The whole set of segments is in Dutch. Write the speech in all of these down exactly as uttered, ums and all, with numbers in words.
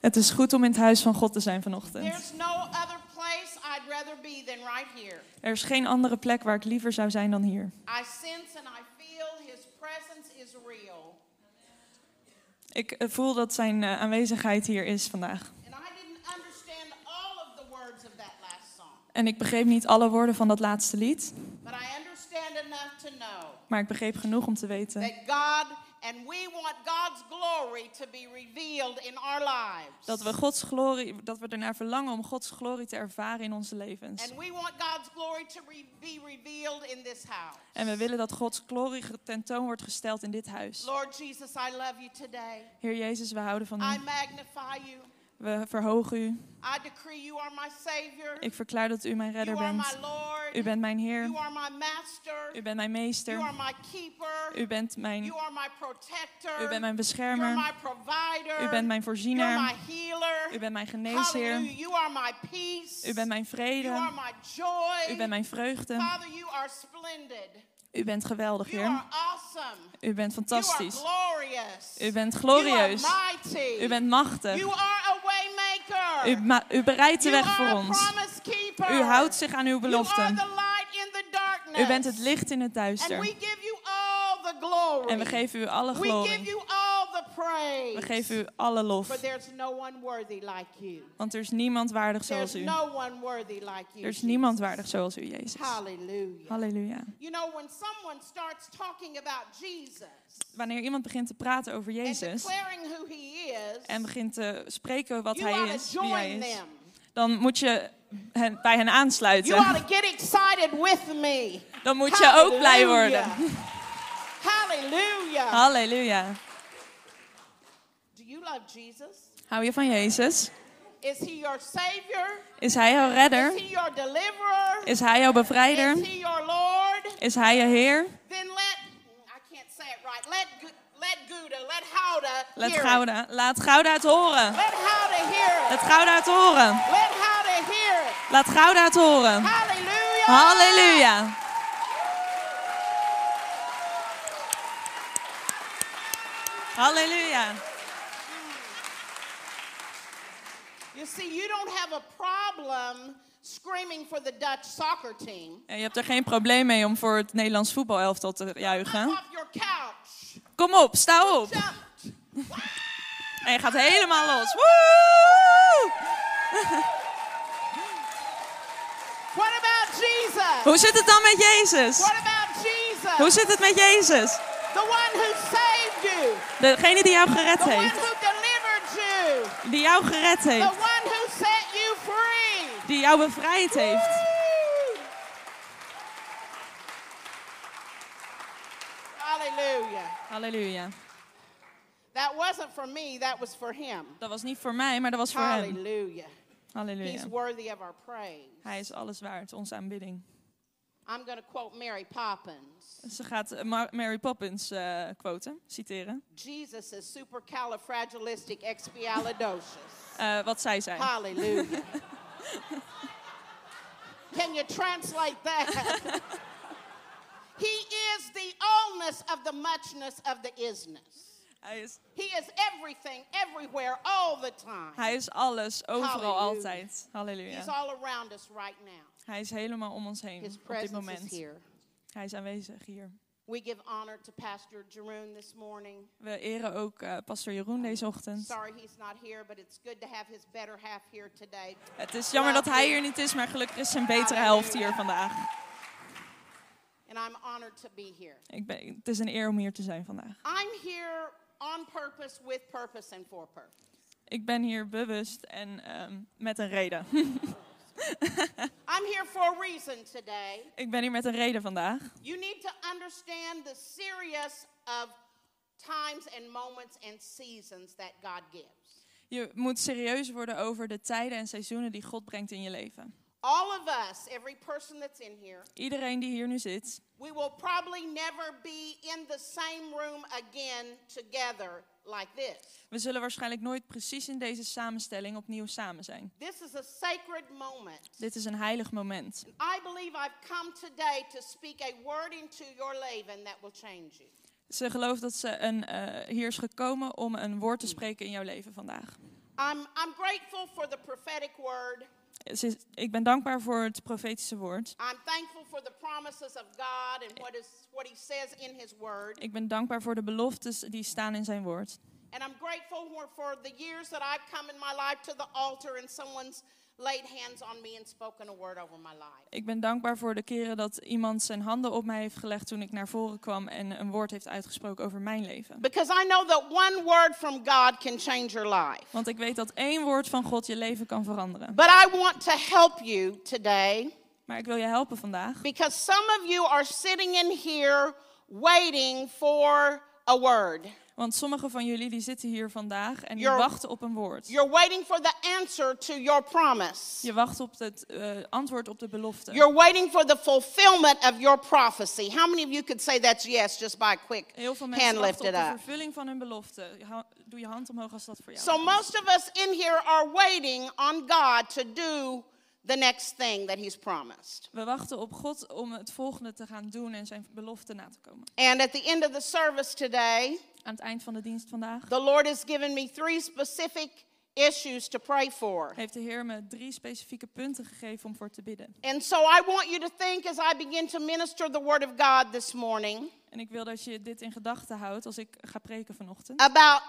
Het is goed om in het huis van God te zijn vanochtend. Er is geen andere plek waar ik liever zou zijn dan hier. Ik voel dat zijn aanwezigheid hier is vandaag. En ik begreep niet alle woorden van dat laatste lied. Maar ik begreep genoeg om te weten dat God... And we want God's glory to be revealed in our lives. Dat we Gods glorie, dat we ernaar verlangen om Gods glorie te ervaren in onze levens. And we want God's glory to re- be revealed in this house. En we willen dat Gods glorie tentoon wordt gesteld in dit huis. Lord Jesus, I love you today. Heer Jezus, we houden van u. I magnify you. We verhogen u. I decree you are my savior. Ik verklaar dat u mijn redder you bent. Are my Lord. U bent mijn Heer. You are my master. U bent mijn meester. You are my keeper. U bent mijn you are my protector. U bent mijn beschermer. You are my provider. U bent mijn voorziener. You are my healer. U bent mijn geneesheer. You are my peace. U bent mijn vrede. You are my joy. U bent mijn vreugde. Father, you are splendid. U bent geweldig, Heer. Awesome. U bent fantastisch. U bent glorieus. U bent machtig. U, ma- u bereidt de you weg voor ons. U houdt zich aan uw beloften. U bent het licht in het duister. En we geven u alle glorie. We geven u alle lof. Want er is niemand waardig zoals u. Er is niemand waardig zoals u, Jezus. Halleluja. Wanneer iemand begint te praten over Jezus en begint te spreken wat hij is, wie hij is, dan moet je hen, bij hen aansluiten. Dan moet je ook blij worden. Halleluja. Halleluja. Hou je van Jezus? Is he your savior? Is hij jouw redder? Is he your deliverer? Is hij jouw bevrijder? Is he your Lord? Is hij je Heer? Then let I can't say it right. Let let Gouda, let Gouda. Let Gouda, laat Gouda het horen. Let Gouda hear it. Let Gouda het horen. Let Gouda hear it. Laat Gouda het horen. Halleluja. Halleluja. Halleluja. You see, you don't have a problem screaming for the Dutch soccer team. En je hebt er geen probleem mee om voor het Nederlands voetbalelftal te juichen. Kom op, sta op. En je gaat helemaal los. Woo! What about Jesus? Hoe zit het dan met Jezus? What about Jesus? Hoe zit het met Jezus? The one who saved you. Degene die jou gered The heeft. Die jou gered heeft. The one who set you free. Die jou bevrijd heeft. Woo! Hallelujah. Hallelujah. That wasn't for me, that was for him. Dat was niet voor mij, maar dat was voor Hallelujah. Hem. Hallelujah. Hallelujah. He's worthy of our praise. Hij is alles waard, onze aanbidding. I'm going to quote Mary Poppins. Ze gaat Mary Poppins uh, quoten, citeren. Jesus is supercalifragilisticexpialidocious. uh, wat zij zei. Hallelujah. Can you translate that? He is the allness of the muchness of the isness. Hij is, He is everything, everywhere, all the time. Hij is alles, overal, Hallelujah. Altijd. Halleluja. He's all around us right now. Hij is helemaal om ons heen His op dit moment. Is here. Hij is aanwezig hier. We give honor to Pastor Jeroen this morning. We eren ook uh, Pastor Jeroen deze ochtend. Sorry he's not here, but it's good to have his better half here today. Het is jammer dat hij hier niet is, maar gelukkig is zijn betere helft hier vandaag. And I'm honored to be here. Ik ben, het is een eer om hier te zijn vandaag. I'm here on purpose, with purpose and for purpose. Ik ben hier bewust en um, met een reden. I'm here for a reason today. Ik ben hier met een reden vandaag. You need to understand the serious of times and moments and seasons that God gives. Je moet serieus worden over de tijden en seizoenen die God brengt in je leven. All of us, every person that's in here, iedereen die hier nu zit, we will probably never be in the same room again together like this. We zullen waarschijnlijk nooit precies in deze samenstelling opnieuw samen zijn. This is a sacred moment. Dit is een heilig moment. And I believe I've come today to speak a word into your leven that will change you. Ze gelooft dat ze een, uh, hier is gekomen om een woord te spreken in jouw leven vandaag. I'm, I'm grateful for the prophetic word. Ik ben dankbaar voor het profetische woord. Ik ben dankbaar voor de beloftes die staan in zijn woord. Ik ben dankbaar voor de keren dat iemand zijn handen op mij heeft gelegd toen ik naar voren kwam en een woord heeft uitgesproken over mijn leven. Want ik weet dat één woord van God je leven kan veranderen. But I want to help you today. Maar ik wil je helpen vandaag. Because some of you are sitting in here waiting for a word. Want sommigen van jullie die zitten hier vandaag en die you're, wachten op een woord. You're waiting for the answer to your promise. Je wacht op het uh, antwoord op de belofte. You're waiting for the fulfillment of your prophecy. How many of you could say that's yes just by a quick hand lift it up? Heel veel mensen wachten op de vervulling van hun belofte. Doe je hand omhoog als dat voor jou. So most of us in here are waiting on God to do the next thing that he's promised. We wachten op God om het volgende te gaan doen en zijn belofte na te komen. And at the end of the service today, aan het eind van de dienst vandaag, the Lord has given me three specific issues to pray for. Heeft de Heer me drie specifieke punten gegeven om voor te bidden. And so I want you to think as I begin to minister the word of God this morning. En ik wil dat je dit in gedachten houdt als ik ga preken vanochtend. About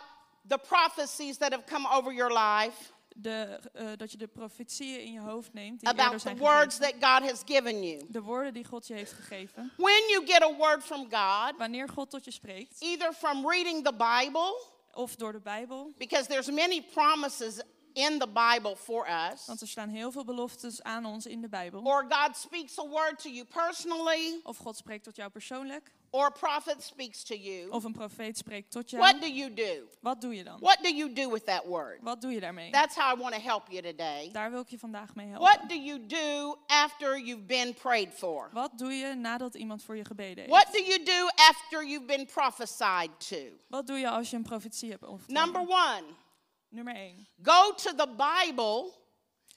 the prophecies that have come over your life. De, uh, dat je de profetieën in je hoofd neemt die About zijn the words that God has given you. De woorden die God je heeft gegeven. When you get a word from God, wanneer God tot je spreekt, either from reading the Bible, of door de Bijbel, because there's many promises in the Bible for us. Want er staan heel veel beloftes aan ons in de Bijbel. Or God speaks a word to you personally. Of God spreekt tot jou persoonlijk. Or a prophet speaks to you. Of een profeet spreekt tot jou. What do you do? Wat doe je dan? What do you do with that word? Wat doe je daarmee? That's how I want to help you today. Daar wil ik je vandaag mee helpen. What do you do after you've been prayed for? Wat doe je nadat iemand voor je gebeden heeft? What do you do after you've been prophesied to? Wat doe je als je een profetie hebt ontvangen? Number one. Nummer één. Go to the Bible.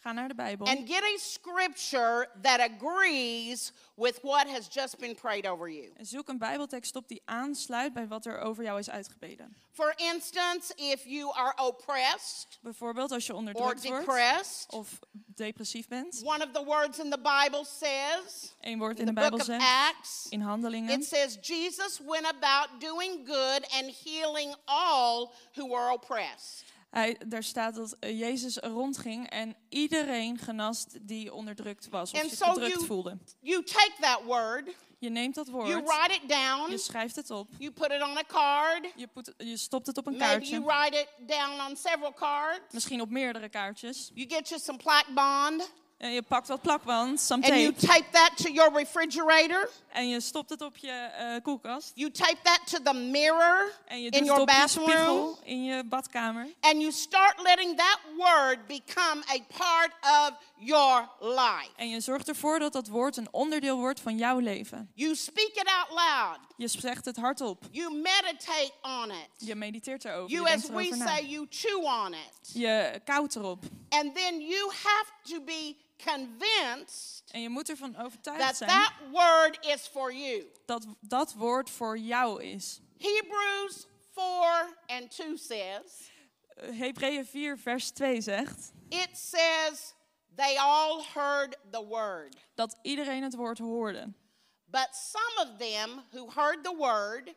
Ga naar de Bijbel. And get a scripture that agrees with what has just been prayed over you. En zoek een Bijbeltekst op die aansluit bij wat er over jou is uitgebeden. For instance, if you are oppressed, bijvoorbeeld als je onderdrukt wordt of depressief bent. One of the words in the Bible says, een woord in de Bijbel zegt, Acts, in Handelingen, it says Jesus went about doing good and healing all who were oppressed. Hij, daar staat dat Jezus rondging en iedereen genast die onderdrukt was of and zich so gedrukt you, voelde. You take that word, je neemt dat woord, you write it down, je schrijft het op, you put it on a card, je, put, je stopt het op een kaartje, maybe you write it down on several cards, misschien op meerdere kaartjes. You get you some plaque bond. En je pakt wat plakband, some tape. And you tape that to your refrigerator. En je stopt het op je uh, koelkast. You tape that to the mirror en je doet in your op bathroom. Je spiegel in je badkamer. And you start letting that word become a part of your life. En je zorgt ervoor dat dat woord een onderdeel wordt van jouw leven. You speak it out loud. Je zegt het hardop. You meditate on it. Je mediteert erover. You, je as we na. Say, you chew on it. Je kauwt erop. And then you have to be convinced en je moet ervan overtuigd that zijn that word is for you. Dat dat woord voor jou is. Hebrews four and two says. Hebreeën vier vers twee zegt. It says they all heard the word. Dat iedereen het woord hoorde. But some of them who heard the word.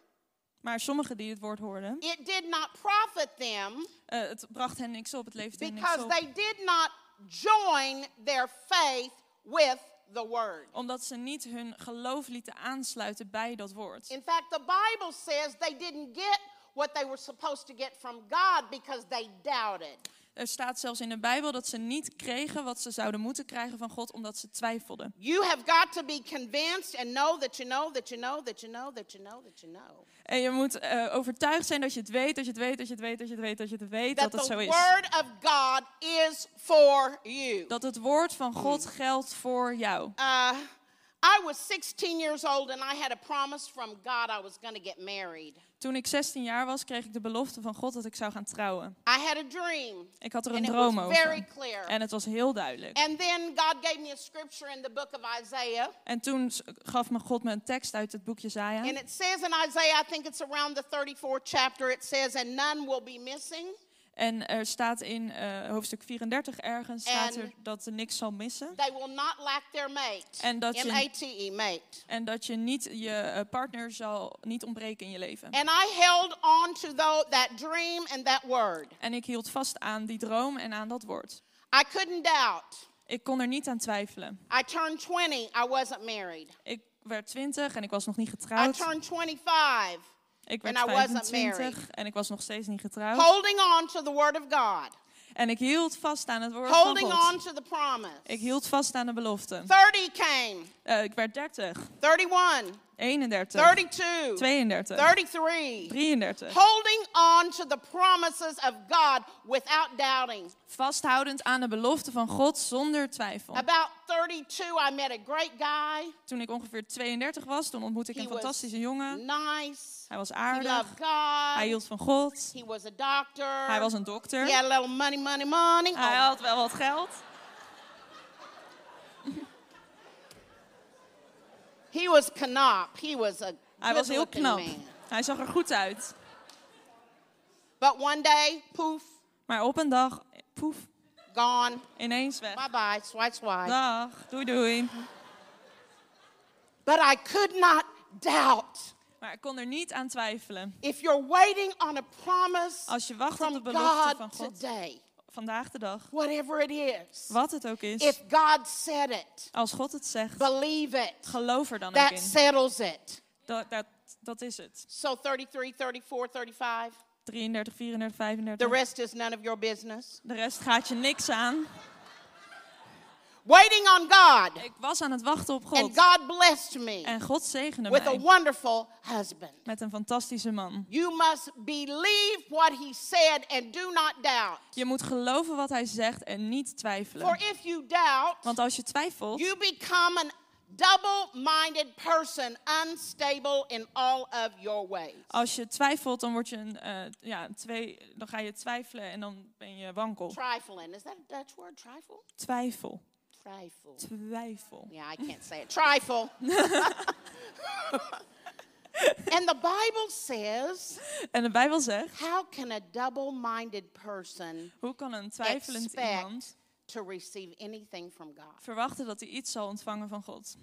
Maar sommigen die het woord hoorden. It did not profit them. Uh, het bracht hen niks op, het leverde hen niks op. Because they did not join their faith with the word. Omdat ze niet hun geloof lieten aansluiten bij dat woord. In fact, the Bible says they didn't get what they were supposed to get from God because they doubted. Er staat zelfs in de Bijbel dat ze niet kregen wat ze zouden moeten krijgen van God omdat ze twijfelden. You have got to be convinced and know that you know that you know that you know that you know that you know. En je moet uh, overtuigd zijn dat je het weet, dat je het weet, dat je het weet, dat je het weet, dat je het weet, dat het zo is. That the word of God is for you. Dat het woord van God geldt voor jou. Uh, I was sixteen years old and I had a promise from God I was going to get married. Toen ik zestien jaar was, kreeg ik de belofte van God dat ik zou gaan trouwen. I had a dream. Ik had er een droom over. Very clear. En het was heel duidelijk. And then God gave me a scripture in the book of Isaiah. En toen gaf me God me een tekst uit het boek Jesaja. And it says in Isaiah, I think it's around the thirty-fourth chapter, it says, and none will be missing. En er staat in uh, hoofdstuk vierendertig ergens staat er dat er niks zal missen. They will not lack their mate. En dat je, M A T E, mate. En dat je niet je partner zal niet ontbreken in je leven. And I held on to that dream and that word. En ik hield vast aan die droom en aan dat woord. I couldn't doubt. Ik kon er niet aan twijfelen. I turned twenty, I wasn't married. Ik werd twintig en ik was nog niet getrouwd. I turned twenty-five. Ik werd vijfentwintig en ik was nog steeds niet getrouwd. Holding on to the word of God. En ik hield vast aan het woord Holding van God. On to the promise. Ik hield vast aan de belofte. dertig came. Uh, ik werd dertig. eenendertig. eenendertig. tweeëndertig. tweeëndertig. drieëndertig. drieëndertig. Holding on to the promises of God without doubting. Vasthoudend aan de belofte van God zonder twijfel. About thirty-two I met a great guy. Toen ik ongeveer tweeëndertig was, toen ontmoette ik He een fantastische jongen. Nice. Hij was aardig. He loved God. Hij hield van God. He was a doctor. Hij was een dokter. He had a little money, money, money. Hij oh. had wel wat geld. He was knap. He was a Hij was heel knap. Man. Hij zag er goed uit. But one day, poof. Maar op een dag, poef. Gone. Ineens weg. Bye bye, swipe swipe. Dag, doei doei. But I could not doubt. Maar ik kon er niet aan twijfelen. If you're waiting on a promise Als je wacht op de belofte God van God. Today. Vandaag de dag. Whatever it is. Wat het ook is. If God said it, als God het zegt. Believe it. Geloof er dan ook in. That settles it. Dat, dat, dat is het. So thirty-three, thirty-four, thirty-five. drieëndertig, vierendertig, vijfendertig. The rest is none of your business. De rest gaat je niks aan. Waiting on God. Ik was aan het wachten op God. And God blessed me. En God zegende with mij. With a wonderful husband. Met een fantastische man. You must believe what he said and do not doubt. Je moet geloven wat hij zegt en niet twijfelen. For if you doubt, want als je twijfelt, you become an double-minded person, unstable in all of your ways. Als je twijfelt, dan word je een, uh, ja, twee, dan ga je twijfelen en dan ben je wankel. Trifling, is that a Dutch word? Trifle? Twijfel. Trifle. Twijfel. Yeah, I can't say it. Trifle. And the Bible says. En de Bijbel zegt. How can a double-minded person hoe kan een twijfelend iemand to receive anything from God? Verwachten dat hij iets zal ontvangen van God.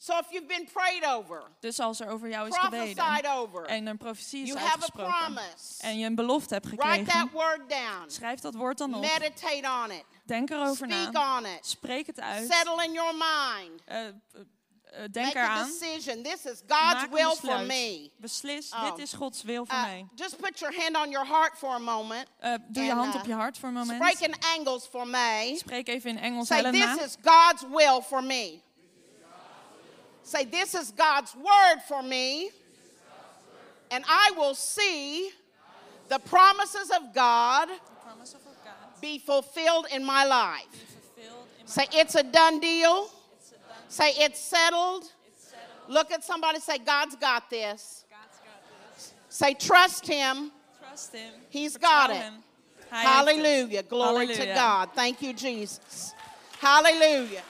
So if you've been prayed over. Dus als er over jou is gebeden. Over, en een profetie is uitgesproken. Have a promise, en je een belofte hebt gekregen. Write that word down. Schrijf dat woord dan op. Meditate on it. Denk erover Speak na. On it. Spreek het uit. Settle in your mind. Uh, uh, denk Make eraan. A decision. This is God's Maak will for me. Beslis, oh. dit is Gods wil voor uh, mij. Just put your hand on your heart for a moment. Uh, doe je hand uh, op je hart voor een moment. Spreek in Engels for me. Spreek even in Engels Say, Helena. This is God's will for me. Say, this is God's word for me. And I will see the promises of God be fulfilled in my life. Say, it's a done deal. Say, it's settled. Look at somebody, say, God's got this. Say, trust him. He's got it. Hallelujah. Glory to God. Thank you, Jesus. Hallelujah.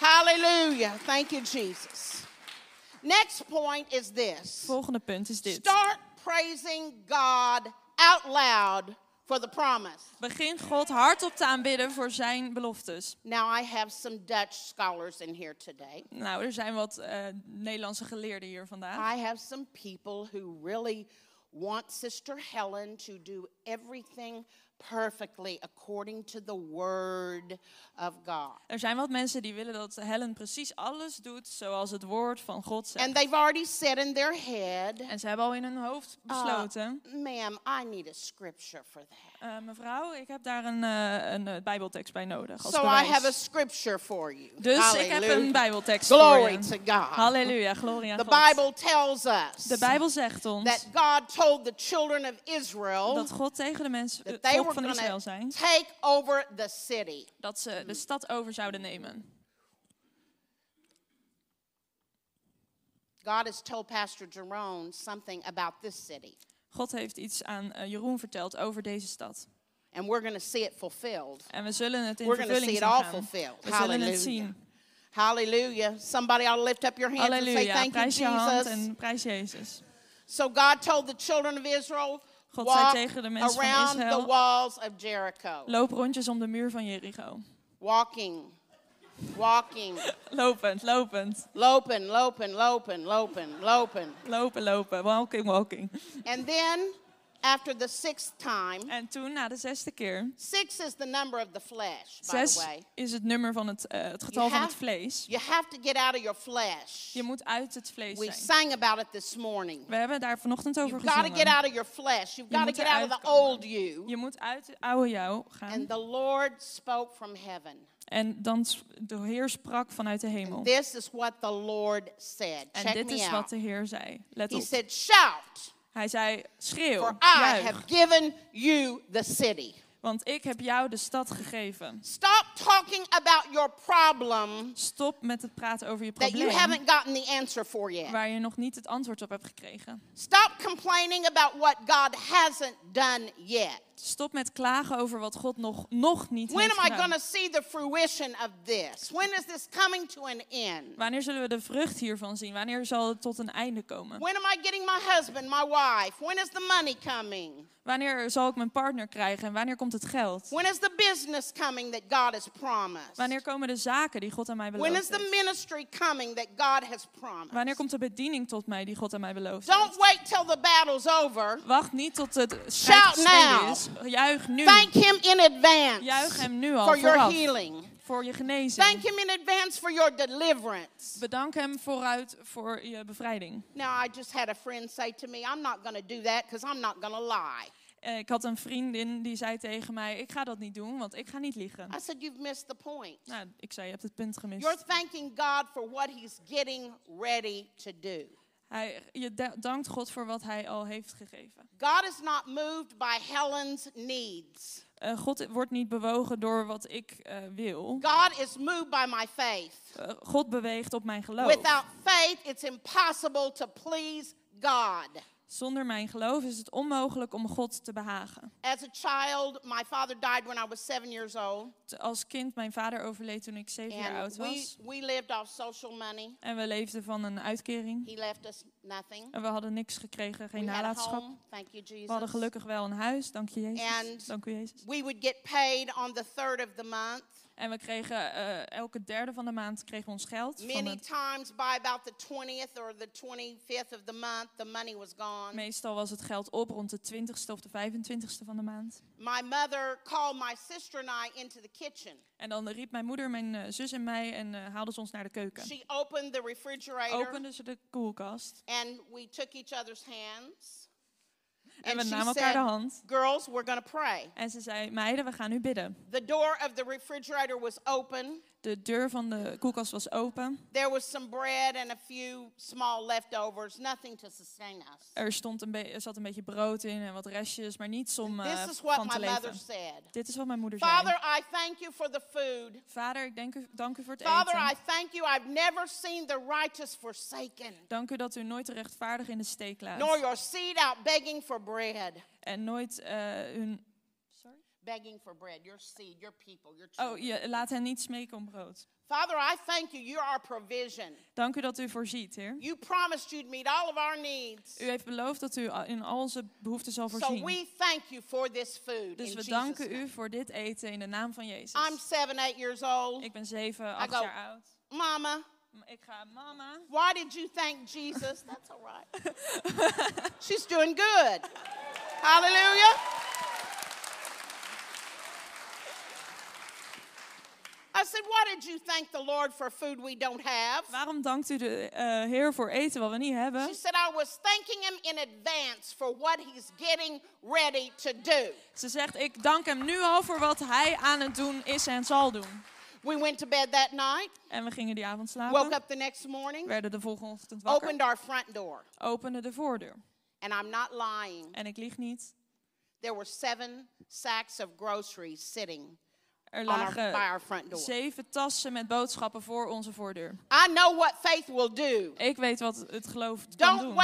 Hallelujah. Thank you, Jesus. Next point is this. Volgende punt is dit. Start praising God out loud for the promise. Begin God hardop te aanbidden voor zijn beloftes. Now I have some Dutch scholars in here today. Nou, er zijn wat uh, Nederlandse geleerden hier vandaag. I have some people who really want Sister Helen to do everything perfectly according to the word of God. Er zijn wat mensen die willen dat Helen precies alles doet zoals het woord van God zegt. And they've already said in their head. En ze hebben al in hun hoofd besloten. Uh, ma'am, I need a scripture for that. Uh, mevrouw, ik heb daar een, uh, een uh, Bijbeltekst bij nodig. Als so bewijs. I have a scripture for you. Dus Hallelujah. Ik heb een Bijbeltekst Glory voor je. Glory to God. Halleluja, glorie aan God. The Bible tells us. De Bijbel zegt ons. That God told the children of Israel. Dat God tegen de mensen van Israël zei. Take over the city. Dat ze de stad over zouden nemen. God has told Pastor Jeroen something about this city. God heeft iets aan uh, Jeroen verteld over deze stad. And we're going to see it fulfilled. En we zullen het in we're vervulling see it all fulfilled. We Hallelujah. Zullen het zien. Hallelujah. Somebody ought to lift up your hands Hallelujah. And say thank prijs you, Jesus. Je hand en prijs Jezus. So God told the children of Israel, God walk zei tegen de mensen around van Israël, the walls of Jericho. Loop rondjes om de muur van Jericho. Walking. Walking. Lopend, lopend. Lopen, lopen, lopen, lopen, lopen. Lopen, lopen, walking, walking. And then, after the sixth time. En toen, na de zesde keer. Six is the number of the flesh, by the way. Zes is het nummer van het, uh, het getal you van have, het vlees. You have to get out of your flesh. Je moet uit het vlees zijn. We sang about it this morning. We hebben daar vanochtend over gezongen. You've got to get out of your flesh. You've got to get out of the old you. Je moet uit het oude jou gaan. And the Lord spoke from heaven. En dan de Heer sprak vanuit de hemel. This is what the Lord said. En Check dit is out. Wat de Heer zei. Let He op. Said, shout, Hij zei, schreeuw, for I have given you the city. Want ik heb jou de stad gegeven. Stop talking about your problem. Stop met het praten over je probleem. That you haven't gotten the answer for yet. Waar je nog niet het antwoord op hebt gekregen. Stop complaining about what God hasn't done yet. Stop met klagen over wat God nog, nog niet heeft gedaan. When am I going to see the fruition of this? When is this coming to an end? Wanneer zullen we de vrucht hiervan zien? Wanneer zal het tot een einde komen? When am I getting my husband, my wife? When is the money coming? Wanneer zal ik mijn partner krijgen en wanneer komt het geld? When is the business coming that God has promised? Wanneer komen de zaken die God aan mij beloofd heeft? When is the ministry coming that God has promised? Wanneer komt de bediening tot mij die God aan mij beloofd heeft? Don't wait till the battle's over. Wacht niet tot het strijd gestreden is. Juich nu. Thank him in advance. Juich hem nu al for your vooraf. Healing. Voor je genezing. Thank him in advance for your deliverance. Bedank hem vooruit voor je bevrijding. Now I just had a friend say to me, I'm not going to do that because I'm not going to lie. Ik had een vriendin die zei tegen mij, ik ga dat niet doen, want ik ga niet liegen. I said, you've missed the point. Nou, ik zei, je hebt het punt gemist. You're thanking God for what he's getting ready to do. Hij, je dankt God voor wat hij al heeft gegeven. God is not moved by Helen's needs. Uh, God wordt niet bewogen door wat ik uh, wil. God is moved by my faith. Uh, God beweegt op mijn geloof. Without faith it's impossible to please God. Zonder mijn geloof is het onmogelijk om God te behagen. As a child, my father died when I was seven years old. Als kind, mijn vader overleed toen ik zeven jaar oud was. We, we lived off social money. En we leefden van een uitkering. He left us nothing. En we hadden niks gekregen, geen we nalatenschap. Thank you, Jesus. We hadden gelukkig wel een huis, dank je Jezus. And dank u Jezus. We would get paid on the third of the month. En we kregen uh, elke derde van de maand kregen we ons geld. Meestal was het geld op rond de twintigste of de vijfentwintigste van de maand. My mother called my sister and I into the kitchen. En dan riep mijn moeder, mijn uh, zus en mij en uh, haalde ze ons naar de keuken. She opened the refrigerator. Opende ze de koelkast. And we took each other's hands. En we namen elkaar de hand. Girls, we're going to pray. En ze zei, meiden, we gaan nu bidden. The door of the refrigerator was open. De deur van de koelkast was open. There was some bread and a few small leftovers, nothing to sustain us. Er stond een be- er zat een beetje brood in en wat restjes, maar niets om uh, This is what van te my leven. Mother said. Dit is wat mijn moeder Father, zei. Father, I thank you for the food. Vader, ik denk u, dank u voor het Father, eten. Father, I thank you. I've never seen the righteous forsaken. Dank u dat u nooit de rechtvaardigen in de steek laat. Nor your seed out begging for bread. En nooit uh, hun begging for bread, your seed, your people, your children. Oh, je, laat hen niet smeken om brood. Father, I thank you. You are provision. Dank u dat u voorziet, Heer. You promised you'd meet all of our needs. U heeft beloofd dat u in al onze behoeften zal voorzien. So we thank you for this food. Dus we danken u voor dit eten in de naam van Jezus. I'm seven, eight years old. Ik ben zeven, acht jaar oud. Mama. Ik ga, mama. Why did you thank Jesus? That's all right. She's doing good. Hallelujah. I said, why did you thank the Lord for food we don't have? Waarom dankt u de uh, Heer voor eten wat we niet hebben? She said, I was thanking him in advance for what he's getting ready to do. Ze zegt, ik dank hem nu al voor wat hij aan het doen is en zal doen. We went to bed that night. En we gingen die avond slapen. Woke up the next morning. Werden de volgende ochtend wakker. Opened our front door. Opende de voordeur. And I'm not lying. En ik lieg niet. There were seven sacks of groceries sitting. Er lagen zeven tassen met boodschappen voor onze voordeur. I know what faith will do. Ik weet wat het geloof kan doen.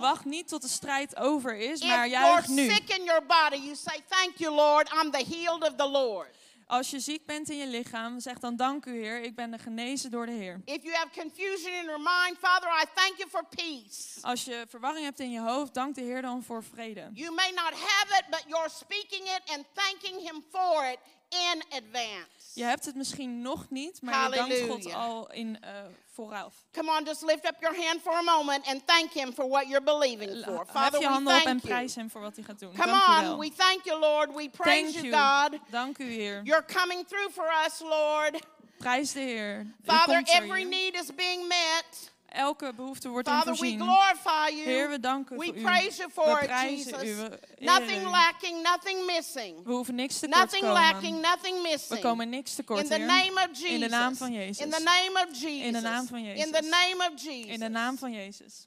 Wacht niet tot de strijd over is, maar juich nu. Als je ziek bent in je lichaam, zeg dan dank u Heer, ik ben genezen door de Heer. Als je verwarring hebt in je hoofd, dank de Heer dan voor vrede. Je hebt het misschien nog niet, maar Hallelujah. Je dankt God al in uh, vooraf. Come on, just lift up your hand for a moment and thank him for what you're believing for. Father, we thank you. En prijs hem voor wat hij gaat doen. Come Dank on, we thank you, Lord. We praise you, God. Dank u, Heer. You're coming through for us, Lord. Prijs de Heer. Father, every need is being met. Elke behoefte wordt in voorzien. Heer, we danken voor u. We prijzen u. We hoeven niks te kort te komen. We komen niks te kort, Heer. In de naam van Jezus. In de naam van Jezus. In de naam van Jezus. In de naam van Jezus. In de naam van Jezus.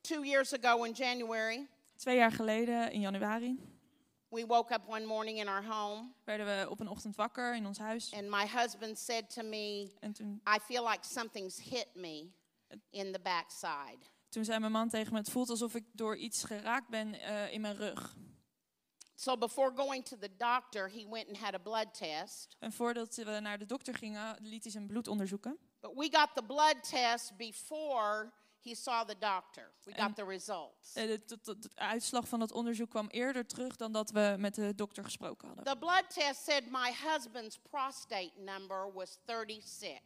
Two years ago in January. Twee jaar geleden in januari. We woke up one morning in our home. Werden we op een ochtend wakker in ons huis. And my husband said to me, toen, I feel like something's hit me in the backside. Toen zei mijn man tegen me, het voelt alsof ik door iets geraakt ben uh, in mijn rug. So before going to the doctor, he went and had a blood test. En voordat we naar de dokter gingen, liet hij zijn bloed onderzoeken. But we got the blood test before he saw the doctor. We got the results. De, de, de, de uitslag van dat onderzoek kwam eerder terug dan dat we met de dokter gesproken hadden. The blood test said my husband's prostate number was thirty-six.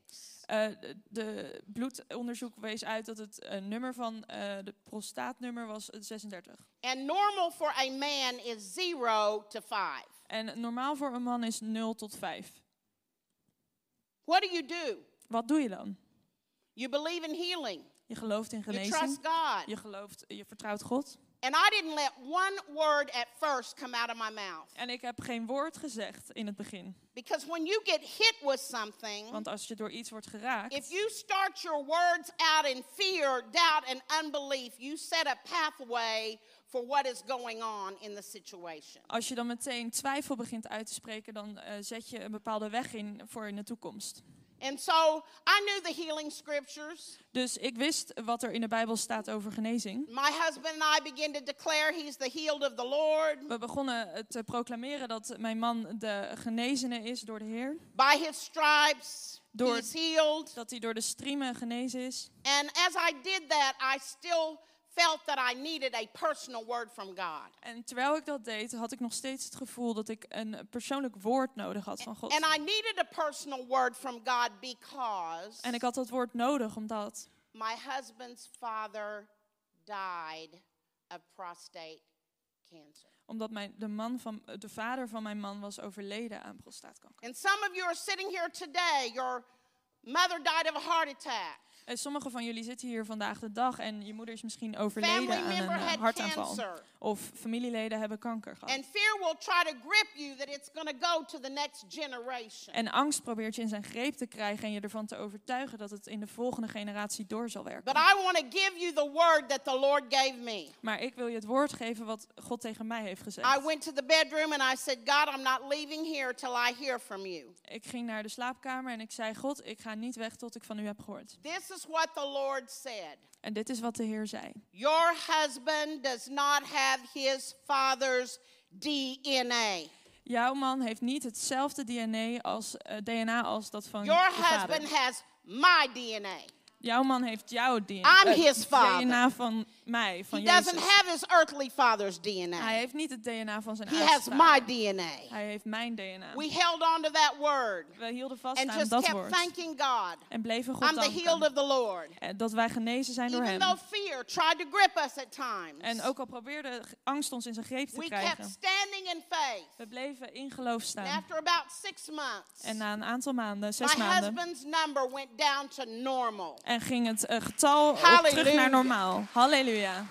Uh, de, de bloedonderzoek wees uit dat het uh, nummer van uh, de prostaatnummer was zesendertig. And normal for a man is zero to five. En normaal voor een man is nul tot vijf. What do you do? Wat doe je dan? You believe in healing. Je gelooft in genezing. Je gelooft, je vertrouwt God. En ik heb geen woord gezegd in het begin. Want als je door iets wordt geraakt, als je dan meteen twijfel begint uit te spreken, dan uh, zet je een bepaalde weg in voor in de toekomst. And so I knew the healing scriptures. Dus ik wist wat er in de Bijbel staat over genezing. My husband and I began to declare he's the healed of the Lord. We begonnen te proclameren dat mijn man de genezene is door de Heer. By his stripes door, he's healed. Dat hij door de striemen genezen is. And as I did that, I still felt that I needed a personal word from God. En terwijl ik dat deed, had ik nog steeds het gevoel dat ik een persoonlijk woord nodig had van God. And I needed a personal word from God because. En ik had dat woord nodig omdat my husband's father died of prostate cancer. Omdat mijn, de, man van, de vader van mijn man was overleden aan prostaatkanker. And some of you are sitting here today. Your mother died of a heart attack. En sommigen van jullie zitten hier vandaag de dag en je moeder is misschien overleden aan een uh, hartaanval. Cancer. Of familieleden hebben kanker gehad. En angst probeert je in zijn greep te krijgen en je ervan te overtuigen dat het in de volgende generatie door zal werken. Maar ik wil je het woord geven wat God tegen mij heeft gezegd. Ik ging naar de slaapkamer en ik zei, God, ik ga niet weg tot ik van u heb gehoord. This is what the Lord said. En dit is wat de Heer zei. Your husband does not have his father's D N A. Jouw man heeft niet hetzelfde D N A als uh, D N A als dat van je vader. Your husband has my D N A. Jouw man heeft jouw D N A. I'm his father. D N A van mij, van Jezus. He doesn't have his earthly father's D N A. Hij heeft niet het D N A van zijn aardse vader. He has my D N A. Hij heeft mijn D N A. We held on to that word. We hielden vast aan dat woord. And just kept thanking God. En bleven God danken. I'm the healed of the Lord. Dat wij genezen zijn door hem. Even though fear tried to grip us at times. En ook al probeerde angst ons in zijn greep te krijgen. We kept standing in faith. We bleven in geloof staan. And after about six months. En na een aantal maanden, zes maanden. My husband's number went down to normal. En ging het uh, getal op terug naar normaal. Halleluja.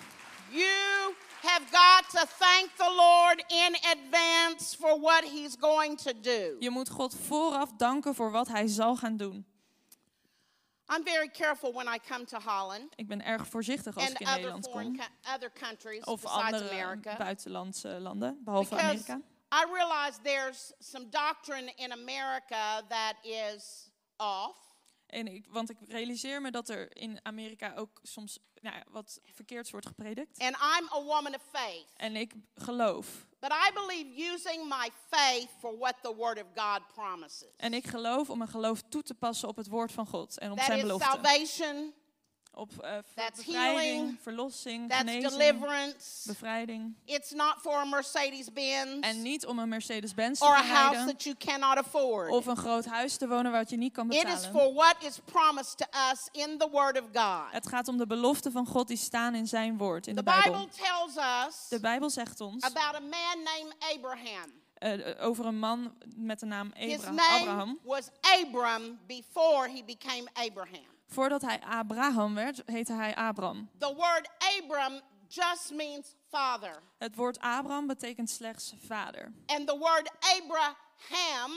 You have got to thank the Lord in advance for what he's going to do. Je moet God vooraf danken voor wat hij zal gaan doen. I'm very careful when I come to Holland. Ik ben erg voorzichtig als ik in Nederland kom. Other countries of andere America. Buitenlandse landen, behalve Because Amerika. I realize there's some doctrine in America that is off. En ik, want ik realiseer me dat er in Amerika ook soms nou, wat verkeerds wordt gepredikt. And I'm a woman of faith. En ik geloof. But I believe using my faith for what the word of God promises. En ik geloof om mijn geloof toe te passen op het woord van God en op that zijn beloften. Salvation, op uh, that's bevrijding, healing, verlossing, that's genezing, deliverance, bevrijding. It's not for a Mercedes-Benz. En niet om een Mercedes-Benz te rijden. Of een groot huis te wonen wat je niet kan betalen. It is for what is promised to us in the word of God. Het gaat om de beloften van God die staan in zijn woord in de Bijbel. De Bijbel zegt ons about a man named Abraham. Uh, over een man met de naam Abraham. His name Abraham. was Abram before he became Abraham. Voordat hij Abraham werd, heette hij Abram. The word Abram just means father. Het woord Abram betekent slechts vader. And the word Abraham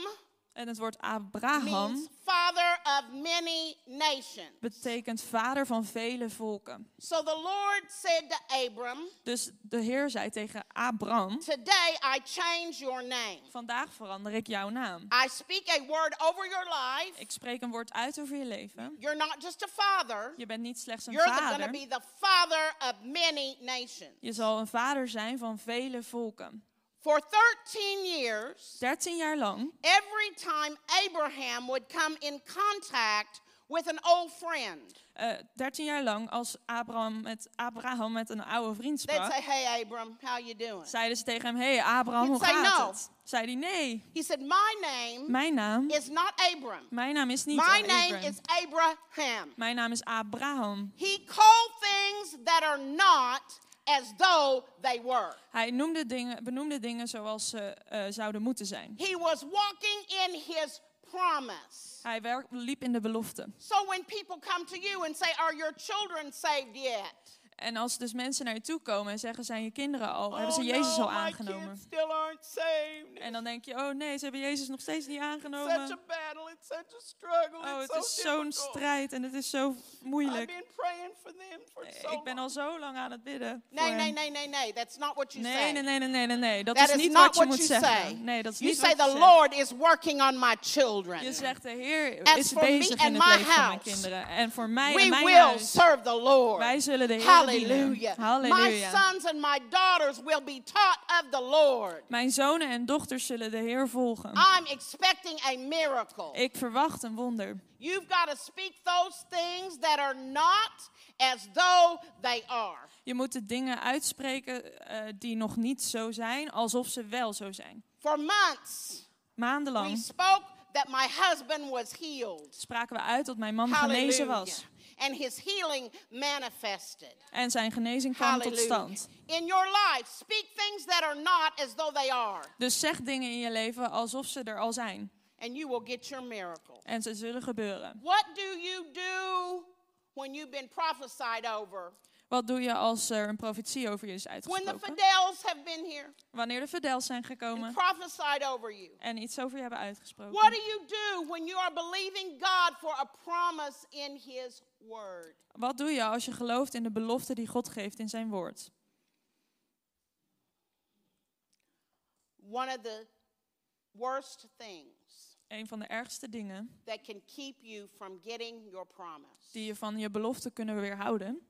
en het woord Abraham means father of many nations. Betekent vader van vele volken. So the Lord said to Abram, dus de Heer zei tegen Abram, today I change your name. Vandaag verander ik jouw naam. I speak a word over your life. Ik spreek een woord uit over je leven. You're not just a father. Je bent niet slechts een You're vader. You're going to be the father of many nations. Je zal een vader zijn van vele volken. For thirteen years, dertien jaar lang, every time Abraham would come in contact with an old friend. Uh, dertien jaar lang als Abraham met, Abraham met een oude vriend sprak. They'd say, hey Abram, how you doing? Zeiden ze tegen hem, hey Abraham, He'd hoe say, gaat no. het? Zei hij nee. He said, my name mijn naam is not Abram. Mijn naam is niet my name Abram. Is Abraham. Mijn naam is Abraham. He called things that are not as though they were. Hij noemde dingen, benoemde dingen zoals ze uh, zouden moeten zijn. He was walking in his promise. Hij werk, liep in de belofte. So when people come to you and say, are your children saved yet? En als dus mensen naar je toe komen en zeggen, zijn je kinderen al, oh, hebben ze Jezus no, al aangenomen? My kids still aren't saved. En dan denk je, oh nee, ze hebben Jezus nog steeds niet aangenomen. Such a battle, it's such a struggle, oh, it's het is so zo'n strijd en het is zo moeilijk. I've been praying for them for so long. Ik ben al zo lang aan het bidden. Nee, nee, nee, nee, nee, that's not what you nee, say. Nee, nee, nee, nee, nee, nee, dat that is niet wat je moet zeggen. Nee, dat is niet wat je zegt. You say the Lord is working on my children. Je zegt de Heer As is bezig in het leven house, van mijn kinderen en voor mij en mijn huis. Serve the Lord. Wij zullen de Heer. Hallelujah. Hallelujah. My sons and my daughters will be taught of the Lord. Mijn zonen en dochters zullen de Heer volgen. I'm expecting a miracle. Ik verwacht een wonder. You've got to speak those things that are not as though they are. Je moet de dingen uitspreken uh, die nog niet zo zijn, alsof ze wel zo zijn. For months. Maandenlang. We spoke that my husband was healed. Spraken we uit dat mijn man Hallelujah. genezen was. And his healing manifested. En zijn genezing kwam Hallelujah. tot stand. In your life, speak things that are not as though they are. Dus zeg dingen in je leven alsof ze er al zijn. And you will get your miracle. En ze zullen gebeuren. What do you do when you've been prophesied over? Wat doe je als er een profetie over je is uitgesproken? When the Fidels have been here, wanneer de Fidels zijn gekomen and prophesied over you, en iets over je hebben uitgesproken. What do you do when you are believing God for a promise in His word? Wat doe je als je gelooft in de belofte die God geeft in zijn woord? One of the worst things, een van de ergste dingen that can keep you from getting your promise, die je van je belofte kunnen weerhouden,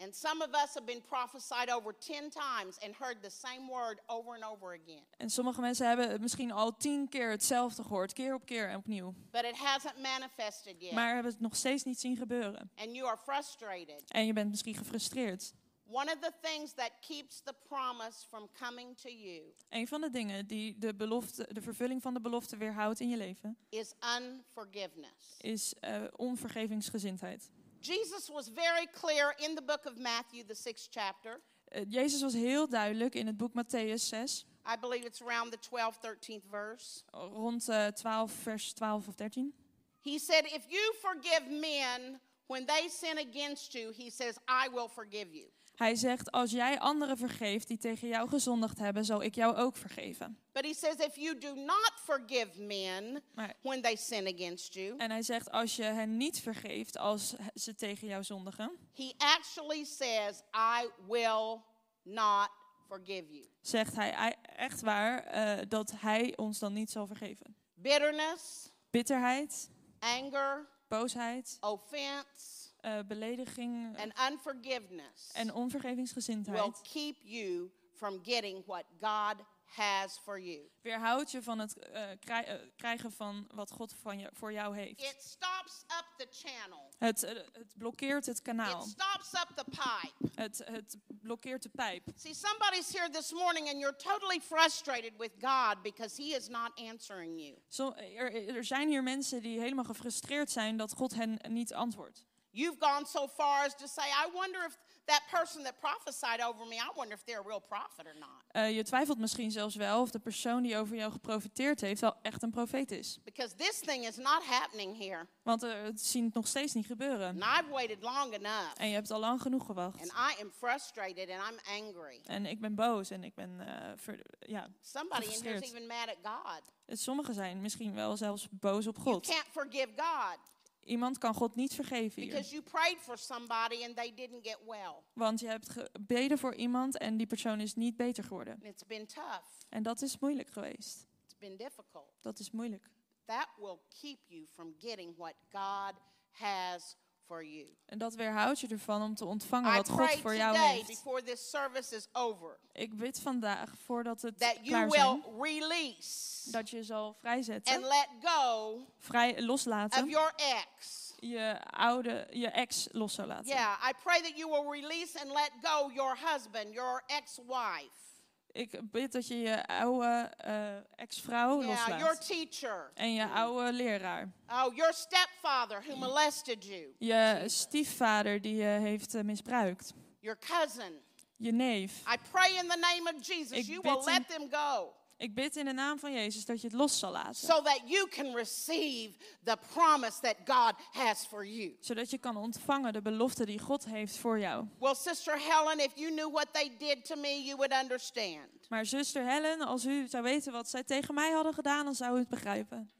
And some of us have been prophesied over ten times and heard the same word over and over again. En sommige mensen hebben misschien al tien keer hetzelfde gehoord, keer op keer en opnieuw. But it hasn't manifested yet. Maar hebben het nog steeds niet zien gebeuren. And you are frustrated. En je bent misschien gefrustreerd. One of the things that keeps the promise from coming to you. Een van de dingen die de belofte, de vervulling van de belofte weerhoudt in je leven. Is unforgiveness. Is uh, onvergevingsgezindheid. Jesus was very clear in the book of Matthew, the sixth chapter. Uh, Jezus was heel duidelijk in het boek Mattheüs zes. I believe it's around the twelfth, thirteenth verse. Rond uh, twaalf vers twaalf of dertien. He said, if you forgive men when they sin against you, he says, I will forgive you. Hij zegt, als jij anderen vergeeft die tegen jou gezondigd hebben, zal ik jou ook vergeven. But he says, if you do not forgive men when they sin against you. En hij zegt, als je hen niet vergeeft als ze tegen jou zondigen. He actually says, I will not forgive you. Zegt hij echt waar uh, dat hij ons dan niet zal vergeven. Bitterness. Bitterheid. Anger. Boosheid. Offense. Uh, belediging and unforgiveness en onvergevingsgezindheid will keep you from getting what God has for you. Weerhoudt je van het uh, krij- uh, krijgen van wat God van je, voor jou heeft. It stops up the channel. Het, uh, het blokkeert het kanaal. It stops up the pipe. Het, het blokkeert de pijp. See, somebody's here this morning and you're totally frustrated with God because He is not answering you. So, er, er zijn hier mensen die helemaal gefrustreerd zijn dat God hen niet antwoordt. You've gone so far as to say, I wonder if that person that prophesied over me, I wonder if they're a real prophet or not. Uh, je twijfelt misschien zelfs wel of de persoon die over jou geprofeteerd heeft wel echt een profeet is. Because this thing is not happening here. Want we uh, zien het nog steeds niet gebeuren. And I've waited long enough. En je hebt al lang genoeg gewacht. And I am frustrated and I'm angry. En ik ben boos en ik ben uh, ver, ja. Somebody in here is even mad at God. Sommigen zijn misschien wel zelfs boos op God. You can't forgive God. Iemand kan God niet vergeven hier. Want je hebt gebeden voor iemand en die persoon is niet beter geworden. En dat is moeilijk geweest. Dat is moeilijk. En dat weerhoudt je ervan om te ontvangen wat God voor jou heeft. Ik bid vandaag voordat het klaar is. Dat je zal vrijzetten. Vrij loslaten. Je oude, je ex los zou laten. Yeah, I pray that you will release and let go your husband, your ex-wife. Ik bid dat je je oude uh, ex-vrouw yeah, loslaat. Your teacher. En je oude leraar. Oh, your stepfather who molested you. Je stiefvader die je heeft uh, misbruikt. Your cousin. Je neef. I pray in the name of Jesus ik you will in, let them go. Ik bid in de naam van Jezus dat je het los zal laten. So that you can receive the promise that God has for you. Zodat je kan ontvangen de belofte die God heeft voor jou. Well, sister Helen, if you knew what they did to me, you would understand. Maar zuster Helen, als u zou weten wat zij tegen mij hadden gedaan, dan zou u het begrijpen.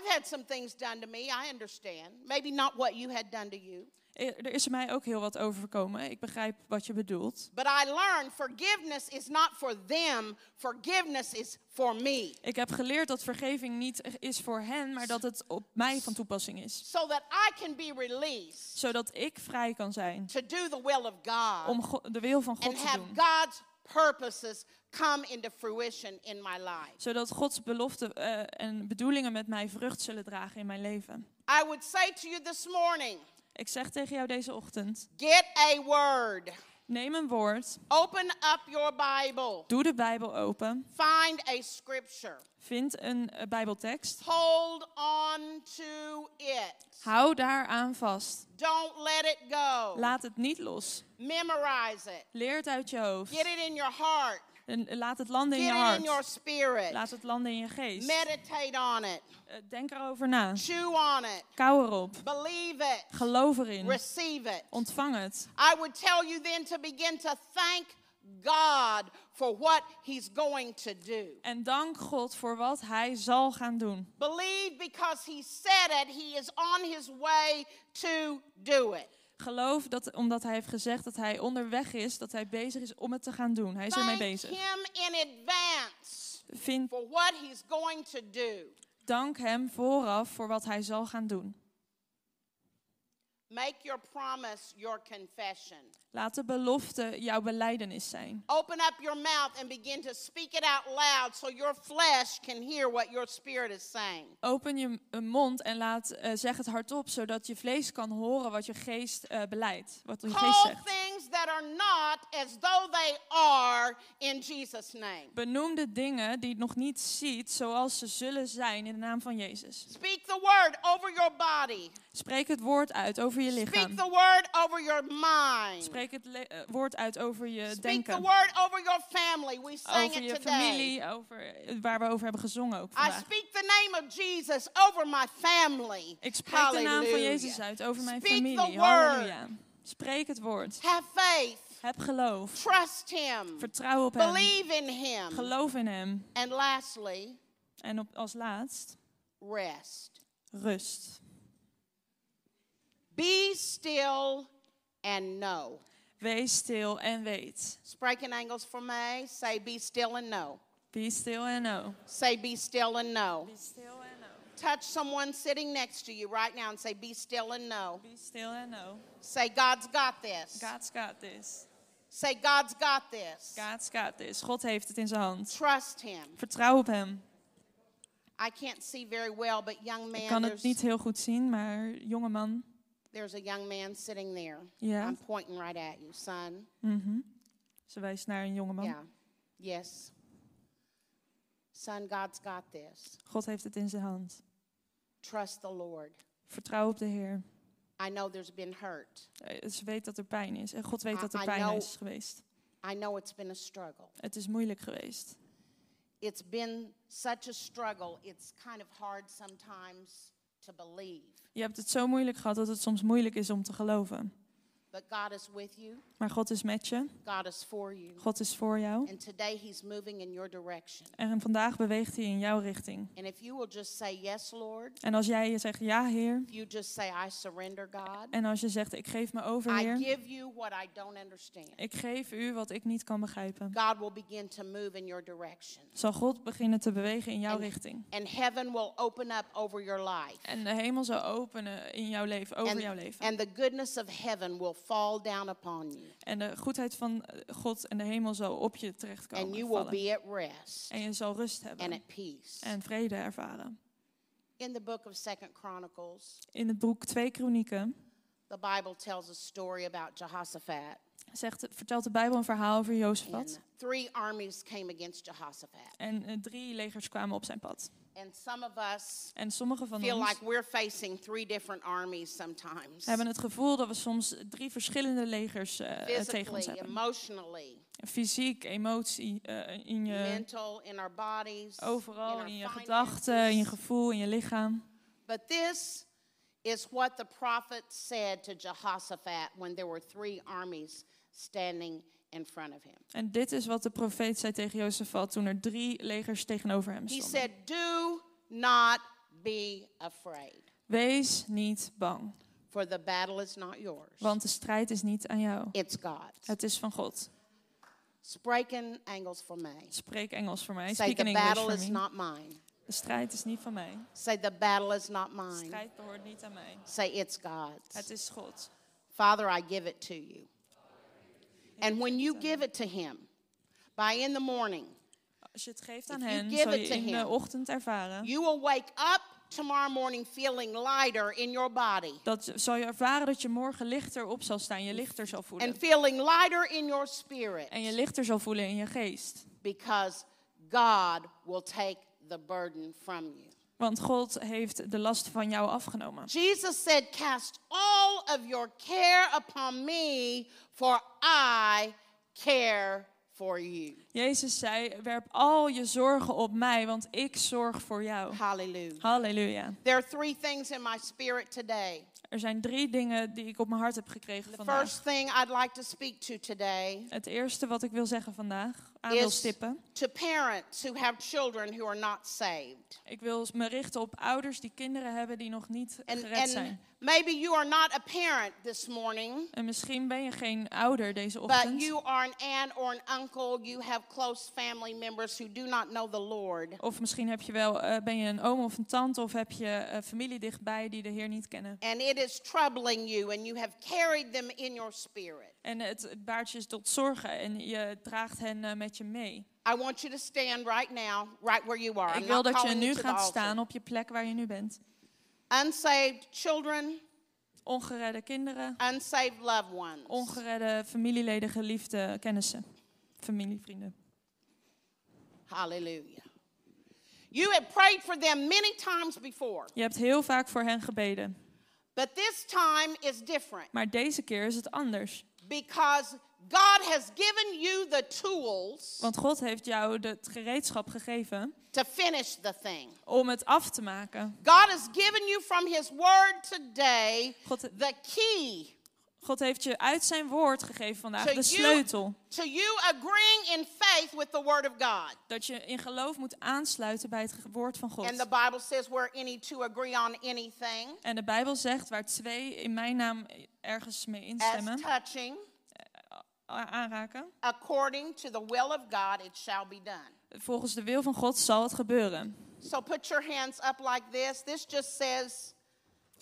I've had some things done to me, I understand. Maybe not what you had done to you. Er is mij ook heel wat overkomen. Ik begrijp wat je bedoelt. But I learned forgiveness is not for them, forgiveness is for me. Ik heb geleerd dat vergeving niet is voor hen, maar dat het op mij van toepassing is. So that I can be released. Zodat ik vrij kan zijn. To do the will of God. Om go- de wil van God te have doen. God's purposes come into fruition in my life. Zodat Gods beloften uh, en bedoelingen met mij vrucht zullen dragen in mijn leven. I would say to you this morning. Ik zeg tegen jou deze ochtend. Get a word. Neem een woord. Open up your Bible. Doe de Bijbel open. Find a scripture. Vind een uh, Bijbeltekst. Hold on to it. Hou daaraan vast. Don't let it go. Laat het niet los. Memorize it. Leer het uit je hoofd. Get it in your heart. En laat het landen in je hart. Laat het landen in je geest. Meditate on it. Denk erover na. Chew on it. Kauw erop. Believe it. Geloof erin. Receive it. Ontvang het. I would tell you then to begin to thank God for what He's going to do. En dank God voor wat Hij zal gaan doen. Believe because He said it. He is on His way to do it. Geloof dat omdat hij heeft gezegd dat hij onderweg is, dat hij bezig is om het te gaan doen. Hij is ermee bezig. Vind, dank hem vooraf voor wat hij zal gaan doen. Make your promise your confession. Laat de belofte jouw belijdenis zijn. Open up your mouth and begin to speak it out loud so your flesh can hear what your spirit is saying. Open je mond en laat uh, zeg het hardop zodat je vlees kan horen wat je geest uh, beleidt, wat je geest zegt. Call things that are not as though they are in Jesus' name. Benoem de dingen die je nog niet ziet zoals ze zullen zijn in de naam van Jezus. Speak the word over your body. Spreek het woord uit over je lichaam. Speak the word over your mind. Spreek het le- uh, woord uit over je Speak denken. The word over your family. We sang over it je today. Familie, over, waar we over hebben gezongen ook vandaag. I speak the name of Jesus over my family. Ik spreek Hallelujah. De naam van Jezus uit over mijn Speak familie. Halleluja. Spreek het woord. Have faith. Heb geloof. Trust him. Vertrouw op hem. Believe in him. Geloof in hem. And lastly, en op, als laatst. Rest. Rust. Be still and know. Wees stil en weet. Spreek in Engels voor mij. Say be still and know. Be still and know. Say be still and know. Be still and know. Touch someone sitting next to you right now and say be still and know. Be still and know. Say God's got this. God's got this. Say God's got this. God's got this. God heeft het in zijn hand. Trust him. Vertrouw op hem. I can't see very well, but young man. Ik kan het niet heel goed zien, maar jonge man. There's a young man sitting there. Yeah. I'm pointing right at you, son. Mm-hmm. Ze wijst naar een jonge man. Yeah. Yes. Son, God's got this. God heeft het in zijn hand. Trust the Lord. Vertrouw op de Heer. I know there's been hurt. Ze weet dat er pijn is. En God weet I, dat er I pijn know, is geweest. I know it's been a struggle. Het is moeilijk geweest. It's been such a struggle. It's kind of hard sometimes. To believe. Je hebt het zo moeilijk gehad dat het soms moeilijk is om te geloven. But God is with you. Maar God is met je. God is for you. God is voor jou. And today he's moving in your direction. En vandaag beweegt hij in jouw richting. And if you will just say yes, Lord. En als jij zegt ja, Heer. If you just say I surrender, God. En als je zegt ik geef me over, Heer. I give you what I don't understand. Ik geef u wat ik niet kan begrijpen. God will begin to move in your direction. Zal God beginnen te bewegen in jouw and, richting. And heaven will open up over your life. En de hemel zal openen in jouw leven, over and, jouw leven. And the goodness of heaven will fall down upon you. En de goedheid van God en de hemel zal op je terechtkomen. And you will be at rest. En je zal rust hebben. And at peace. En vrede ervaren. In the book of Second Chronicles. In het boek twee Kronieken. The Bible tells a story about Jehoshaphat. Zegt, vertelt de Bijbel een verhaal over Jehoshaphat. Three armies came against Jehoshaphat. En uh, drie legers kwamen op zijn pad. And some of us en sommige van feel ons like we're facing three different armies sometimes. Hebben het gevoel dat we soms drie verschillende legers uh, tegen ons hebben. Emotionally. Fysiek, emotie, uh, in je mental, in our bodies, overal, in, in je gedachten, in je gevoel, in je lichaam. But this is what the prophet said to Jehoshaphat when there were three armies standing in front of him. En dit is wat de profeet zei tegen Jehoshaphat toen er drie legers tegenover hem stonden. He said, "Do not be afraid." Wees niet bang. For the battle is not yours. Want de strijd is niet aan jou. It's God. Het is van God. Spreek in Engels voor mij. Spreek Engels voor mij. Say, the battle is not mine. De strijd is niet van mij. Say, the battle is not mine. De strijd behoort niet aan mij. Say, it's God's. Het is God. Father, I give it to you. And when you give it to him, by in the morning, als je het geeft aan hen, zal je in de ochtend ervaren. You will wake up tomorrow morning feeling lighter in your body. Dat zal je ervaren dat je morgen lichter op zal staan, je lichter zal voelen. And feeling lighter in your spirit. En je lichter zal voelen in je geest. Because God will take the burden from you. Want God heeft de last van jou afgenomen. Jesus said, "Cast all of your care upon me, for I care for you." Jezus zei, werp al je zorgen op mij, want ik zorg voor jou. Hallelujah. Halleluja. There are three things in my spirit today. Er zijn drie dingen die ik op mijn hart heb gekregen vandaag. The first thing I'd like to speak to today. Het eerste wat ik wil zeggen vandaag, aan wil stippen. To parents who have children who are not saved. Ik wil me richten op ouders die kinderen hebben die nog niet gered zijn. Maybe you are not a parent this morning. En misschien ben je geen ouder deze ochtend. But you are an aunt or an uncle. You have close family members who do not know the Lord. Of misschien heb je wel, uh, ben je een oom of een tante, of heb je uh, familie dichtbij die de Heer niet kennen. And it is troubling you, and you have carried them in your spirit. En het, het baart je tot zorgen en je draagt hen uh, met je mee. I want you to stand right now, right where you are. Ik wil dat je nu gaat staan op je plek waar je nu bent. Unsaved children, ongeredde kinderen, unsaved loved ones, ongeredde familieleden, geliefde, kennissen, familievrienden. Hallelujah. You have prayed for them many times before. Je hebt heel vaak voor hen gebeden. But this time is different. Maar deze keer is het anders. Because God has given you the tools. Want God heeft jou het gereedschap gegeven. To finish the thing. Om het af te maken. God has given you from His word today God, the key. God heeft je uit zijn woord gegeven vandaag to de sleutel. You, to you agreeing in faith with the word of God. Dat je in geloof moet aansluiten bij het woord van God. And the Bible says where any two agree on anything. En de Bijbel zegt waar twee in mijn naam ergens mee instemmen. As touching. Aanraken. According to the will of God, it shall be done. Volgens de wil van God zal het gebeuren. So put your hands up like this. This just says.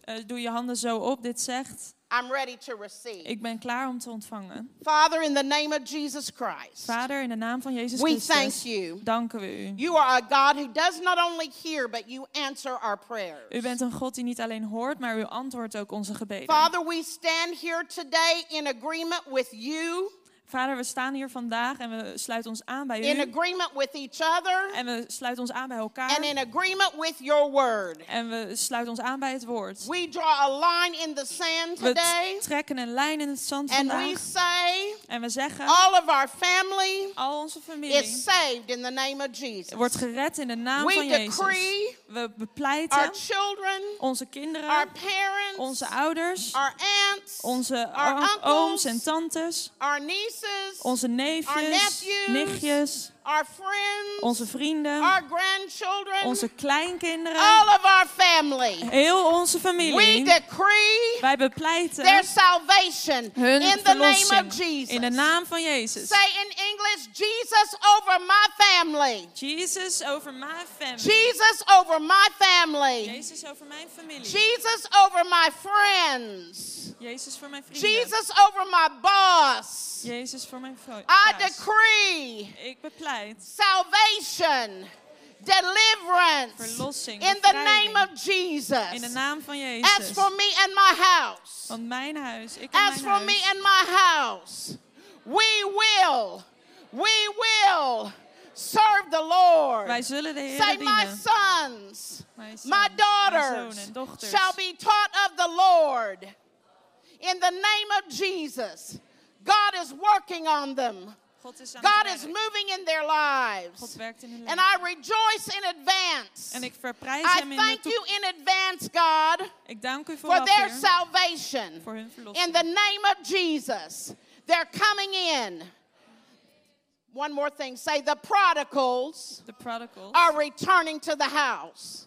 Uh, doe je handen zo op. Dit zegt. I'm ready to receive. Ik ben klaar om te ontvangen. Father, in the name of Jesus Christ. Vader, in de naam van Jezus Christus. We thank you. Danken we u. You are a God who does not only hear, but you answer our prayers. U bent een God die niet alleen hoort, maar u antwoordt ook onze gebeden. Father, we stand here today in agreement with you. Vader, we staan hier vandaag en we sluiten ons aan bij u. In agreement with each other. En we sluiten ons aan bij elkaar. And in agreement with your word. En we sluiten ons aan bij het woord. We draw a line in the sand today. We trekken een lijn in het zand and vandaag. We say, en we zeggen. All of our family. Al onze familie. Is saved in the name of Jesus. Wordt gered in de naam we van Jezus. Decree, we bepleiten. Our children. Onze kinderen. Our parents. Onze ouders. Our aunts. Onze our oom, uncles, ooms en tantes. Our nieces. Onze neefjes, our nephews, nichtjes, our friends, onze vrienden, our grandchildren, onze kleinkinderen, all of our family. Heel onze familie. We decree wij bepleiten their salvation hun in the name of Jesus. In de naam van Jezus. Say in English, Jesus over my family. Jesus over my family. Jesus over my family. Jezus over mijn familie. Jesus over my friends. Jezus voor mijn vrienden. Jesus over my boss. Jezus voor mijn vrouw. I decree. Ik bepleit. Salvation. Deliverance. Verlossing. In the name of Jesus. In de naam van Jezus. As for me and my house. Want mijn huis, ik en mijn huis. As for me and my house. We will. We will serve the Lord. Wij zullen de Heer dienen. Say my sons. My daughters. Shall be taught of the Lord. In the name of Jesus, God is working on them. God is moving in their lives. And I rejoice in advance. En ik verprijs hem in I thank you in advance, God, ik dank u voor, for their salvation. Voor hun verlossing. In the name of Jesus, they're coming in. One more thing, say the prodigals, the prodigals. Are returning to the house.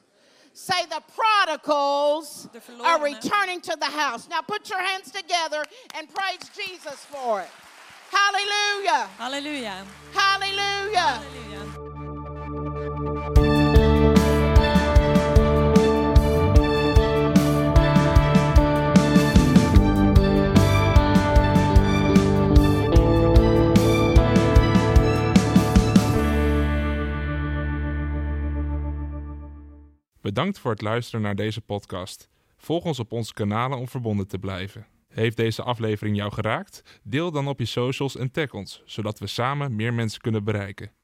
Say the prodigals are returning to the house. Now put your hands together and praise Jesus for it. Hallelujah. Hallelujah. Hallelujah. Hallelujah. Bedankt voor het luisteren naar deze podcast. Volg ons op onze kanalen om verbonden te blijven. Heeft deze aflevering jou geraakt? Deel dan op je socials en tag ons, zodat we samen meer mensen kunnen bereiken.